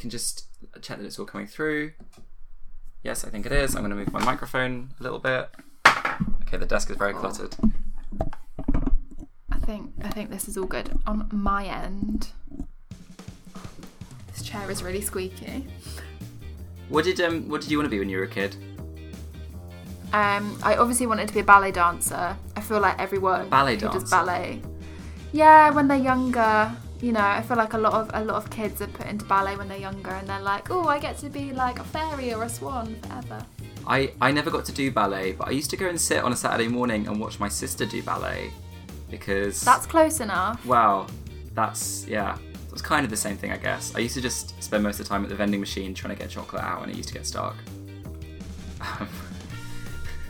can just check that it's all coming through. Yes, I think it is. I'm going to move my microphone a little bit. Okay, the desk is very cluttered. I think this is all good on my end. This chair is really squeaky. What did you want to be when you were a kid? I obviously wanted to be a ballet dancer. I feel like everyone who does ballet. Yeah, when they're younger, you know, I feel like a lot of kids are put into ballet when they're younger, and they're like, oh, I get to be like a fairy or a swan forever. I never got to do ballet, but I used to go and sit on a Saturday morning and watch my sister do ballet, because that's close enough. Well, that's kind of the same thing, I guess. I used to just spend most of the time at the vending machine trying to get chocolate out, and it used to get stuck.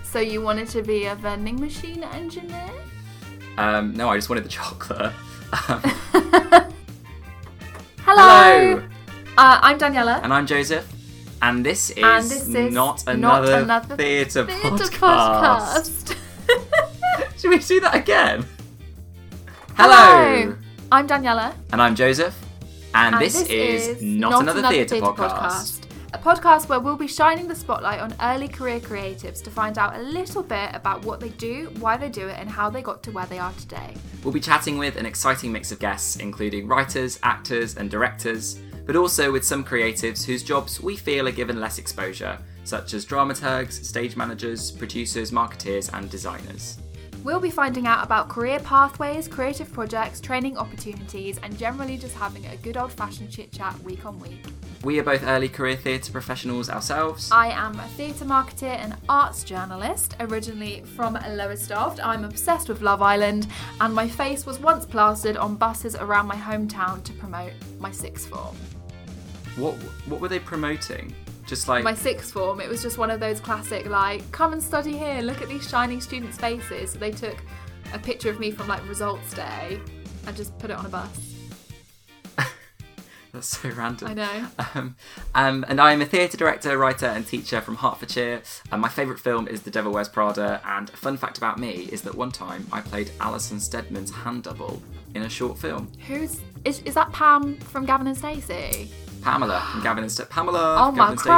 So you wanted to be a vending machine engineer? No, I just wanted the chocolate. Hello! I'm Daniela. And I'm Joseph. And this is Not Another Theatre Podcast. Should we do that again? Hello! I'm Daniela. And I'm Joseph. And this is Not Another Theatre Podcast. A podcast where we'll be shining the spotlight on early career creatives to find out a little bit about what they do, why they do it, and how they got to where they are today. We'll be chatting with an exciting mix of guests, including writers, actors, and directors, but also with some creatives whose jobs we feel are given less exposure, such as dramaturgs, stage managers, producers, marketeers, and designers. We'll be finding out about career pathways, creative projects, training opportunities, and generally just having a good old-fashioned chit-chat week on week. We are both early career theatre professionals ourselves. I am a theatre marketer and arts journalist, originally from Lowestoft. I'm obsessed with Love Island, and my face was once plastered on buses around my hometown to promote my sixth form. What were they promoting? Just like my sixth form, it was just one of those classic, like, come and study here, look at these shining students' faces. So they took a picture of me from like results day and just put it on a bus. That's so random. I know. And I'm a theatre director, writer and teacher from Hertfordshire. And my favourite film is The Devil Wears Prada. And a fun fact about me is that one time I played Alison Steadman's hand double in a short film. Is that Pam from Gavin and Stacey? Pamela from Gavin and Stacey. Pamela from Gavin and Stacey.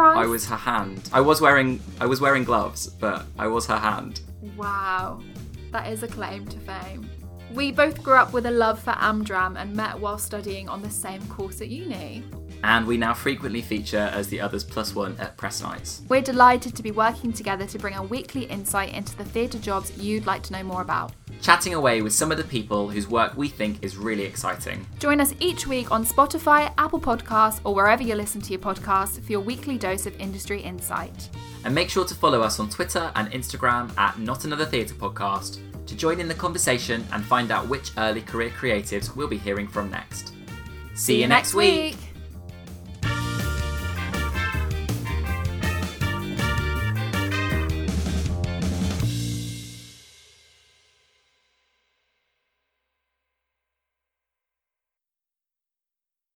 I was her hand. I was wearing gloves, but I was her hand. Wow. That is a claim to fame. We both grew up with a love for Amdram and met while studying on the same course at uni. And we now frequently feature as the other's plus one at press nights. We're delighted to be working together to bring a weekly insight into the theatre jobs you'd like to know more about. Chatting away with some of the people whose work we think is really exciting. Join us each week on Spotify, Apple Podcasts, or wherever you listen to your podcasts for your weekly dose of industry insight. And make sure to follow us on Twitter and Instagram at Not Another Theatre Podcast to join in the conversation and find out which early career creatives we'll be hearing from next. See you next week!